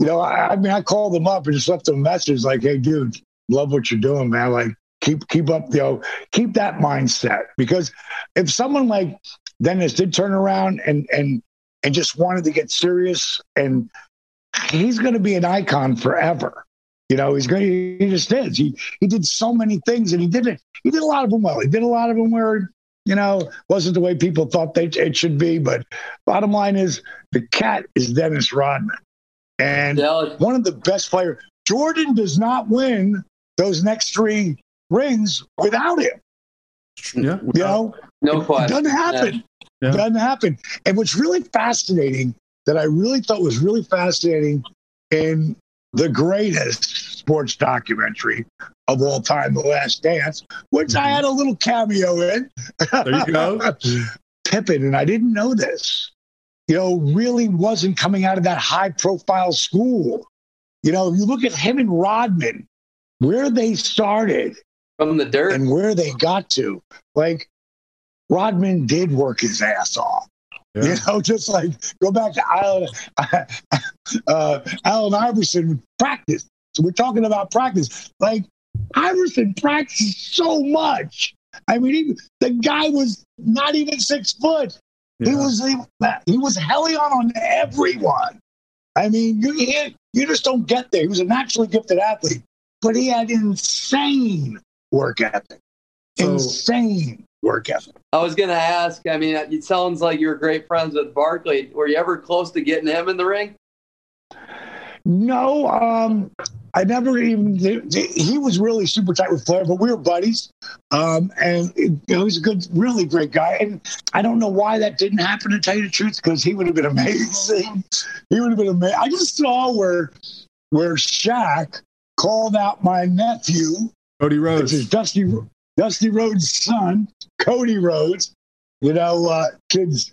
you know, I, I mean, I called him up and just left him a message like, hey, dude, love what you're doing, man. Like, keep keep up, you know, keep that mindset. Because if someone like Dennis did turn around and and and just wanted to get serious, and he's going to be an icon forever. You know, he's going to, he just is. He, he did so many things, and he did it. He did a lot of them well. He did a lot of them where, you know, wasn't the way people thought they, it should be. But bottom line is, the cat is Dennis Rodman. And yeah. one of the best players. Jordan does not win those next three rings without him. Yeah. You know? No question. It doesn't happen. Yeah. It doesn't happen. And what's really fascinating, that I really thought was really fascinating in the greatest sports documentary of all time, The Last Dance, which mm-hmm. I had a little cameo in. There you go. Pippen, and I didn't know this, you know, really wasn't coming out of that high-profile school. You know, if you look at him and Rodman, where they started. From the dirt. And where they got to. Like, Rodman did work his ass off. Yeah. You know, just like go back to Allen, uh, Allen Iverson practice. So we're talking about practice. Like, Iverson practiced so much. I mean, he, the guy was not even six foot. Yeah. He was he, he was hellion on everyone. I mean, you you, you just don't get there. He was a naturally gifted athlete, but he had insane work ethic. So- insane. Work ethic. I was going to ask, I mean, it sounds like you were great friends with Barkley. Were you ever close to getting him in the ring? No, um, I never even, he was really super tight with Flair, but we were buddies. Um, and you know, he's a good, really great guy. And I don't know why that didn't happen, to tell you the truth, because he would have been amazing. He would have been amazing. I just saw where, where Shaq called out my nephew, Cody Rhodes, which is Dusty Dusty Rhodes' son, Cody Rhodes. You know, uh, kid's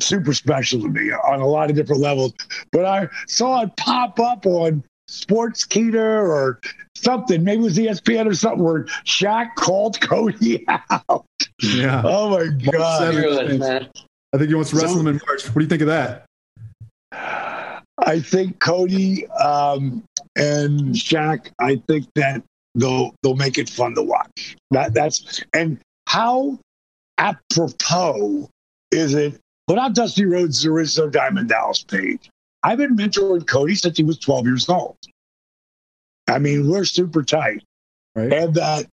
super special to me on a lot of different levels. But I saw it pop up on Sportskeeda or something. Maybe it was E S P N or something, where Shaq called Cody out. Yeah. Oh, my God. It, I think he wants to wrestle so, him in March. What do you think of that? I think Cody um, and Shaq, I think that They'll they'll make it fun to watch. That that's and how apropos is it? Without Dusty Rhodes, there is no Diamond Dallas Page. I've been mentoring Cody since he was twelve years old. I mean, we're super tight, right? And that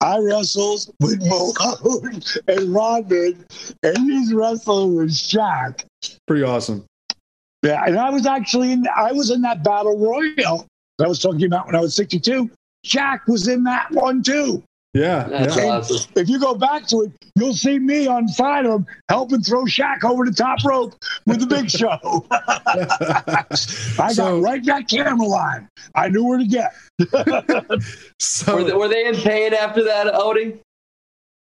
uh, I wrestled with Malone and Rodman, and he's wrestling with Shaq. Pretty awesome. Yeah, and I was actually in. I was in that battle royal that I was talking about when I was sixty-two. Jack was in that one too. Yeah. yeah. If you go back to it, you'll see me on side of him helping throw Shaq over the top rope with the Big Show. I so, got right that camera line. I knew where to get. so, were, they, were they in pain after that outing?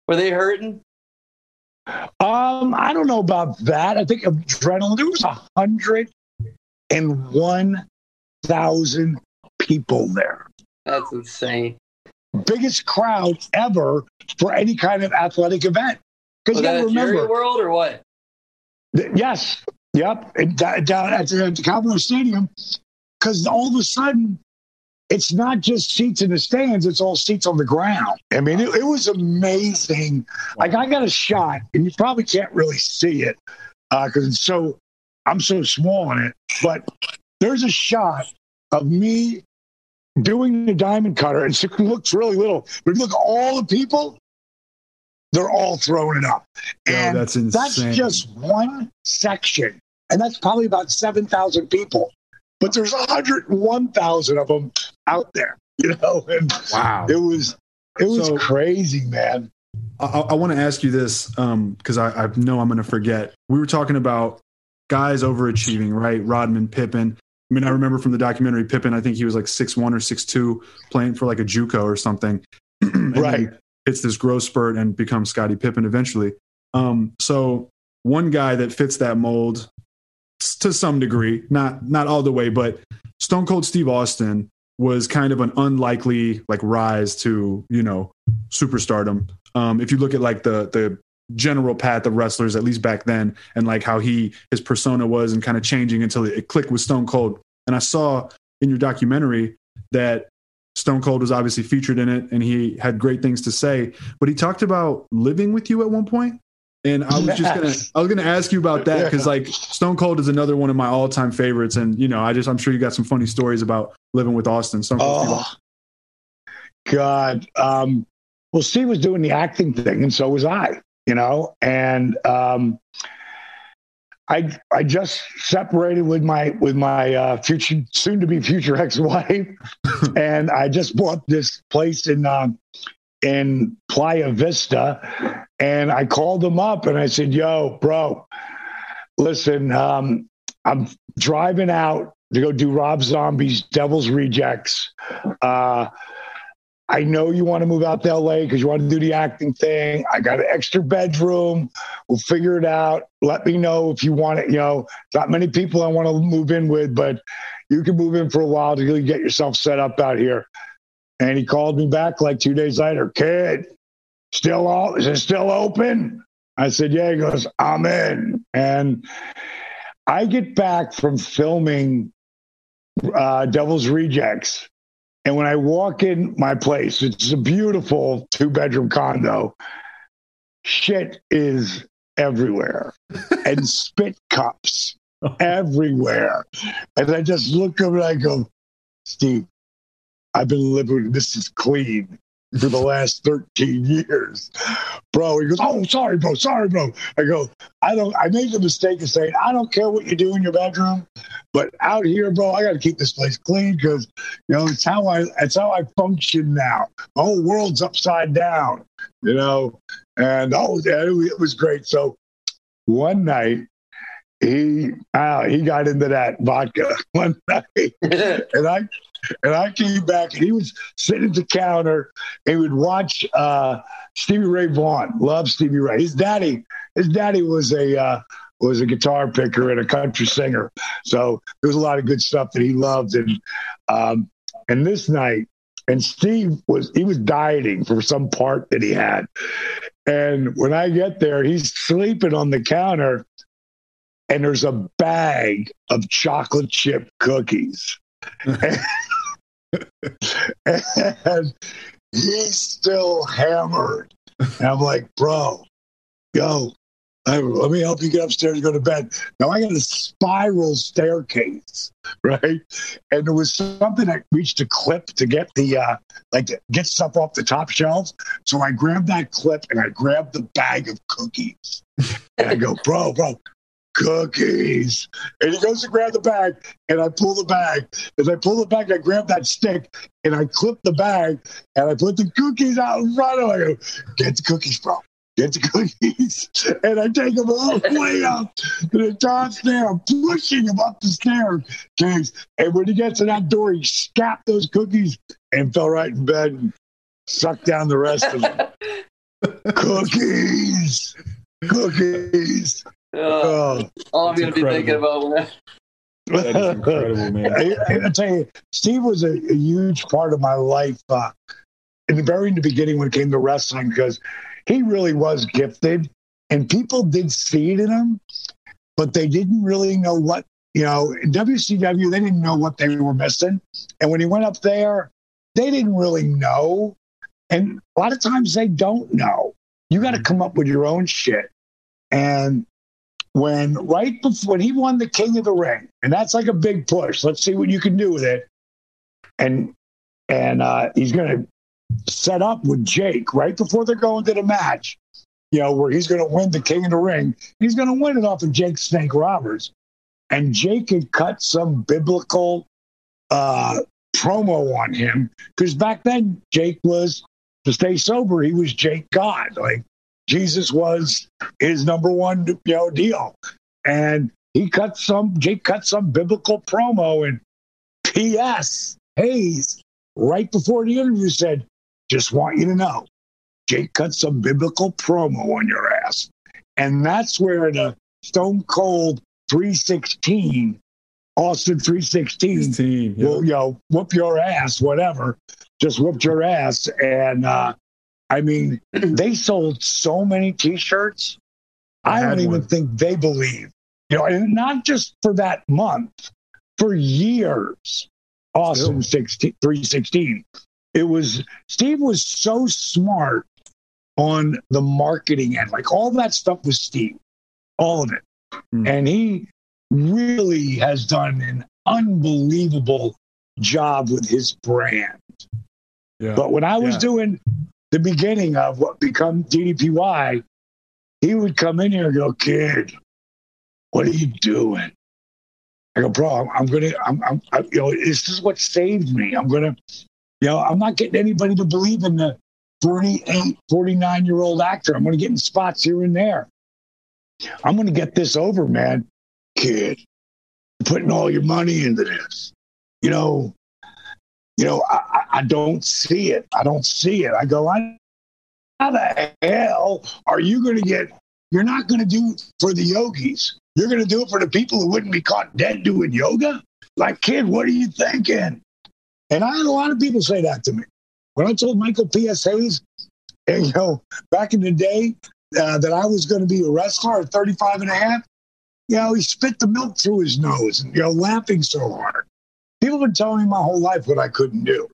Were they hurting? Um, I don't know about that. I think adrenaline. There was a hundred and one thousand people there. That's insane. Biggest crowd ever for any kind of athletic event. Because you got to remember, Jerry World or what? Th- yes. Yep. And d- down at the, the Cowboy Stadium, because all of a sudden, it's not just seats in the stands; it's all seats on the ground. I mean, it, it was amazing. Like, I got a shot, and you probably can't really see it because uh, it's so I'm so small in it. But there's a shot of me doing the diamond cutter, and she looks really little. But if you look at all the people, they're all throwing it up. And oh, that's insane. That's just one section. And that's probably about seven thousand people. But there's one hundred one thousand of them out there, you know? And wow. It was, it was so crazy, man. I, I want to ask you this because um, I, I know I'm going to forget. We were talking about guys overachieving, right? Rodman, Pippen. I mean, I remember from the documentary Pippen, I think he was like six one or six two playing for like a JUCO or something. Right. Hits this growth spurt and becomes Scottie Pippen eventually. Um, so one guy that fits that mold to some degree, not not all the way, but Stone Cold Steve Austin was kind of an unlikely like rise to, you know, superstardom. Um, if you look at like the the general path of wrestlers, at least back then, and like how he his persona was and kind of changing until it clicked with Stone Cold. And I saw in your documentary that Stone Cold was obviously featured in it, and he had great things to say. But he talked about living with you at one point, and I was yes. just gonna I was gonna ask you about that because yeah. like Stone Cold is another one of my all time favorites, and you know I just I'm sure you got some funny stories about living with Austin. Stone Cold oh, Austin. God, um, well, Steve was doing the acting thing, and so was I, you know, and um, I I just separated with my with my uh, future soon to be future ex wife. And I just bought this place in uh, in Playa Vista, and I called them up and I said, "Yo, bro, listen, um, I'm driving out to go do Rob Zombie's Devil's Rejects. Uh, I know you want to move out to L A because you want to do the acting thing. I got an extra bedroom. We'll figure it out. Let me know if you want it. You know, not many people I want to move in with, but you can move in for a while to really get yourself set up out here." And he called me back like two days later. "Kid, still all is it still open?" I said, "Yeah." He goes, "I'm in." And I get back from filming uh, Devil's Rejects, and when I walk in my place, it's a beautiful two-bedroom condo. Shit is everywhere, and spit cups everywhere. And I just look up and I go, "Steve, I've been living, this is clean for the last thirteen years. Bro." He goes, "Oh, sorry, bro. Sorry, bro." I go, I don't, I made the mistake of saying, "I don't care what you do in your bedroom, but out here, bro, I got to keep this place clean because, you know, it's how I, it's how I function now. The whole world's upside down, you know?" And oh, it was great. So one night, He uh, he got into that vodka one night, and I and I came back, and he was sitting at the counter. He would watch uh, Stevie Ray Vaughan. Loved Stevie Ray. His daddy, his daddy was a uh, was a guitar picker and a country singer. So there was a lot of good stuff that he loved. And um, and this night, and Steve was he was dieting for some part that he had. And when I get there, he's sleeping on the counter. And there's a bag of chocolate chip cookies. and, and he's still hammered. And I'm like, "Bro, yo, I, let me help you get upstairs and go to bed." Now, I got a spiral staircase, right? And there was something I reached a clip to get the, uh, like, to get stuff off the top shelves. So I grabbed that clip and I grabbed the bag of cookies. And I go, "Bro, bro. Cookies." And he goes to grab the bag, and I pull the bag. As I pull the bag, I grab that stick, and I clip the bag, and I put the cookies out in front of him. I go, "Get the cookies, bro. Get the cookies." And I take them all the way up to the top stair. I'm pushing him up the staircase. And when he gets to that door, he scapped those cookies and fell right in bed and sucked down the rest of them. Cookies. Cookies. Oh, all I'm going to be thinking about when I... That is incredible, man. I, I tell you, Steve was a, a huge part of my life uh, in the very in the beginning when it came to wrestling, because he really was gifted, and people did see it in him, but they didn't really know what, you know, in W C W, they didn't know what they were missing. And when he went up there, they didn't really know. And a lot of times they don't know. You got to come up with your own shit. And When right before when he won the King of the Ring, and that's like a big push. Let's see what you can do with it. And and uh, he's going to set up with Jake right before they go into the match, you know, where he's going to win the King of the Ring. He's going to win it off of Jake Snake Roberts. And Jake had cut some biblical uh, promo on him, because back then Jake was, to stay sober, he was Jake God. Like, Jesus was his number one, you know, deal. And he cut some, Jake cut some biblical promo, and P S Hayes, right before the interview, said, "Just want you to know, Jake cut some biblical promo on your ass." And that's where the Stone Cold three sixteen, Austin three sixteen, sixteen, yeah. will, you know, whoop your ass, whatever, just whooped your ass. And uh, I mean, they sold so many T-shirts. I, I don't even one. think they believe, you know, and not just for that month, for years. Awesome sixteen, three sixteen. It was, Steve was so smart on the marketing end. Like, all that stuff was Steve, all of it. Mm. And he really has done an unbelievable job with his brand. Yeah. But when I was yeah. doing the beginning of what become D D P Y, he would come in here and go, "Kid, what are you doing?" I go, "Bro, I'm, I'm gonna, I'm, I'm, I, you know, this is what saved me. I'm gonna, you know, I'm not getting anybody to believe in the forty-eight, forty-nine year old actor. I'm gonna get in spots here and there. I'm gonna get this over, man. Kid, you're putting all your money into this. You know, you know, I, I don't see it. I don't see it." I go, I, "How the hell are you gonna get? You're not gonna do for the yogis. You're going to do it for the people who wouldn't be caught dead doing yoga? Like, kid, what are you thinking?" And I had a lot of people say that to me. When I told Michael P S. Hayes, and, you know, back in the day uh, that I was going to be a wrestler at thirty-five and a half, you know, he spit the milk through his nose and, you know, laughing so hard. People have been telling me my whole life what I couldn't do,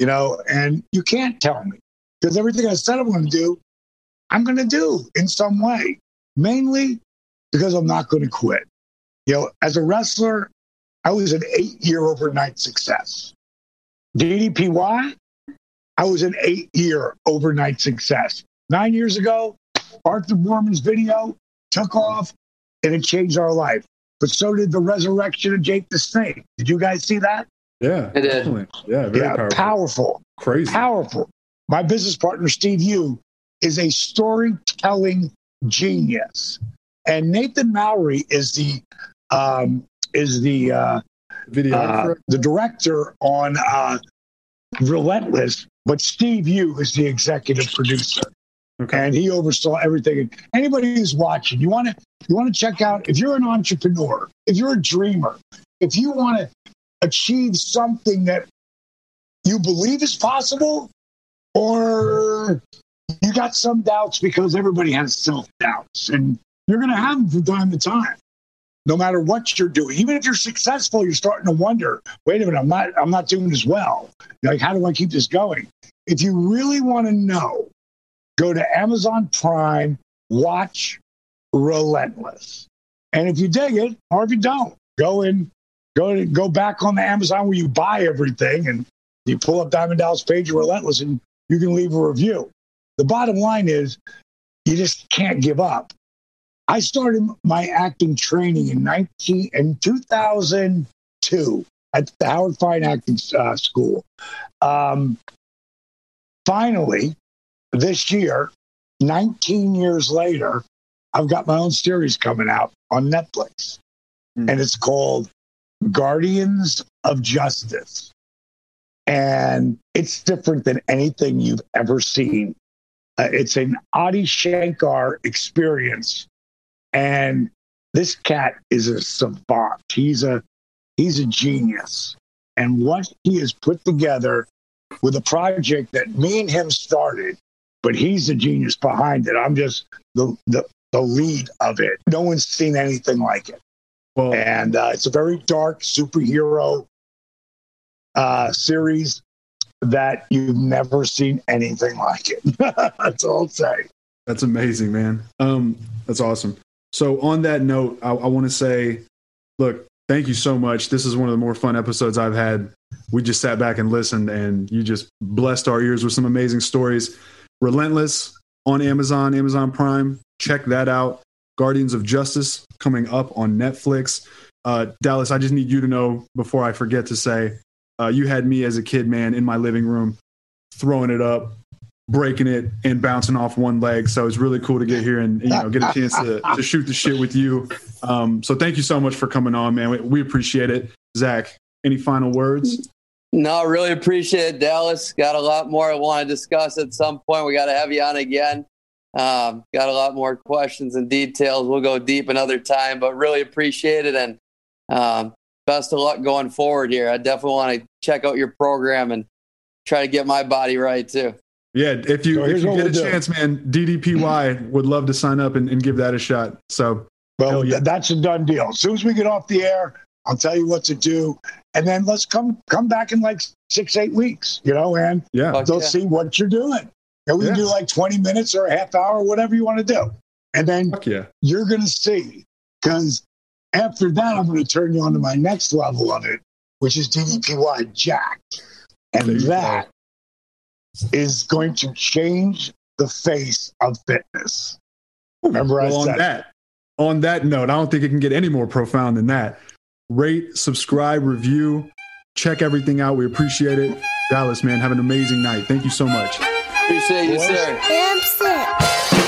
you know, and you can't tell me, because everything I said I'm going to do, I'm going to do in some way, mainly because I'm not going to quit. You know, as a wrestler, I was an eight-year overnight success. D D P Y, I was an eight-year overnight success. Nine years ago, Arthur Warman's video took off, and it changed our life. But so did the resurrection of Jake the Snake. Did you guys see that? Yeah, it did. Yeah, very yeah, powerful. powerful. Crazy. Powerful. My business partner, Steve Yu, is a storytelling genius. And Nathan Mowry is the um, is the uh, video uh, the director on uh, Relentless, but Steve Yu is the executive producer, okay. And he oversaw everything. Anybody who's watching, you want to you want to check out. If you're an entrepreneur, if you're a dreamer, if you want to achieve something that you believe is possible, or you got some doubts, because everybody has self doubts, and you're going to have them from time to time, no matter what you're doing. Even if you're successful, you're starting to wonder, wait a minute, I'm not, I'm not doing as well. Like, how do I keep this going? If you really want to know, go to Amazon Prime, watch Relentless. And if you dig it, or if you don't, go in, go to, go back on the Amazon where you buy everything, and you pull up Diamond Dallas Page or Relentless, and you can leave a review. The bottom line is, you just can't give up. I started my acting training in nineteen in two thousand two at the Howard Fine Acting uh, School. Um, finally, this year, nineteen years later, I've got my own series coming out on Netflix, mm. and it's called Guardians of Justice. And it's different than anything you've ever seen. Uh, it's an Adi Shankar experience. And this cat is a savant. He's a he's a genius. And what he has put together with a project that me and him started, but he's the genius behind it. I'm just the the, the lead of it. No one's seen anything like it. Well, and uh, it's a very dark superhero uh, series that you've never seen anything like it. That's all I'll say. That's amazing, man. Um, that's awesome. So on that note, I, I want to say, look, thank you so much. This is one of the more fun episodes I've had we just sat back and listened, and you just blessed our ears with some amazing stories. Relentless on Amazon, Amazon Prime. Check that out. Guardians of Justice coming up on Netflix. Uh, Dallas, I just need you to know before I forget to say, uh, you had me as a kid, man, in my living room, throwing it up, breaking it, and bouncing off one leg. So it's really cool to get here and, you know, get a chance to, to shoot the shit with you. Um, so thank you so much for coming on, man. We, we appreciate it. Zach, any final words? No, really appreciate it, Dallas. Got a lot more I want to discuss at some point. We got to have you on again. Um, got a lot more questions and details. We'll go deep another time, but really appreciate it. And um, best of luck going forward here. I definitely want to check out your program and try to get my body right too. Yeah. If you, so if you get we'll a do. chance, man, D D P Y would love to sign up and, and give that a shot. So, well, yeah. that's a done deal. As soon as we get off the air, I'll tell you what to do. And then let's come, come back in like six, eight weeks, you know, and yeah. they'll yeah. see what you're doing. And we yeah. can do like twenty minutes or a half hour, whatever you want to do. And then yeah. you're going to see, because after that, I'm going to turn you on to my next level of it, which is D D P Y Jack. And that go. is going to change the face of fitness. Remember well, I said on that. On that note, I don't think it can get any more profound than that. Rate, subscribe, review, check everything out. We appreciate it. Dallas, man, have an amazing night. Thank you so much. Appreciate you, sir. Damn sick.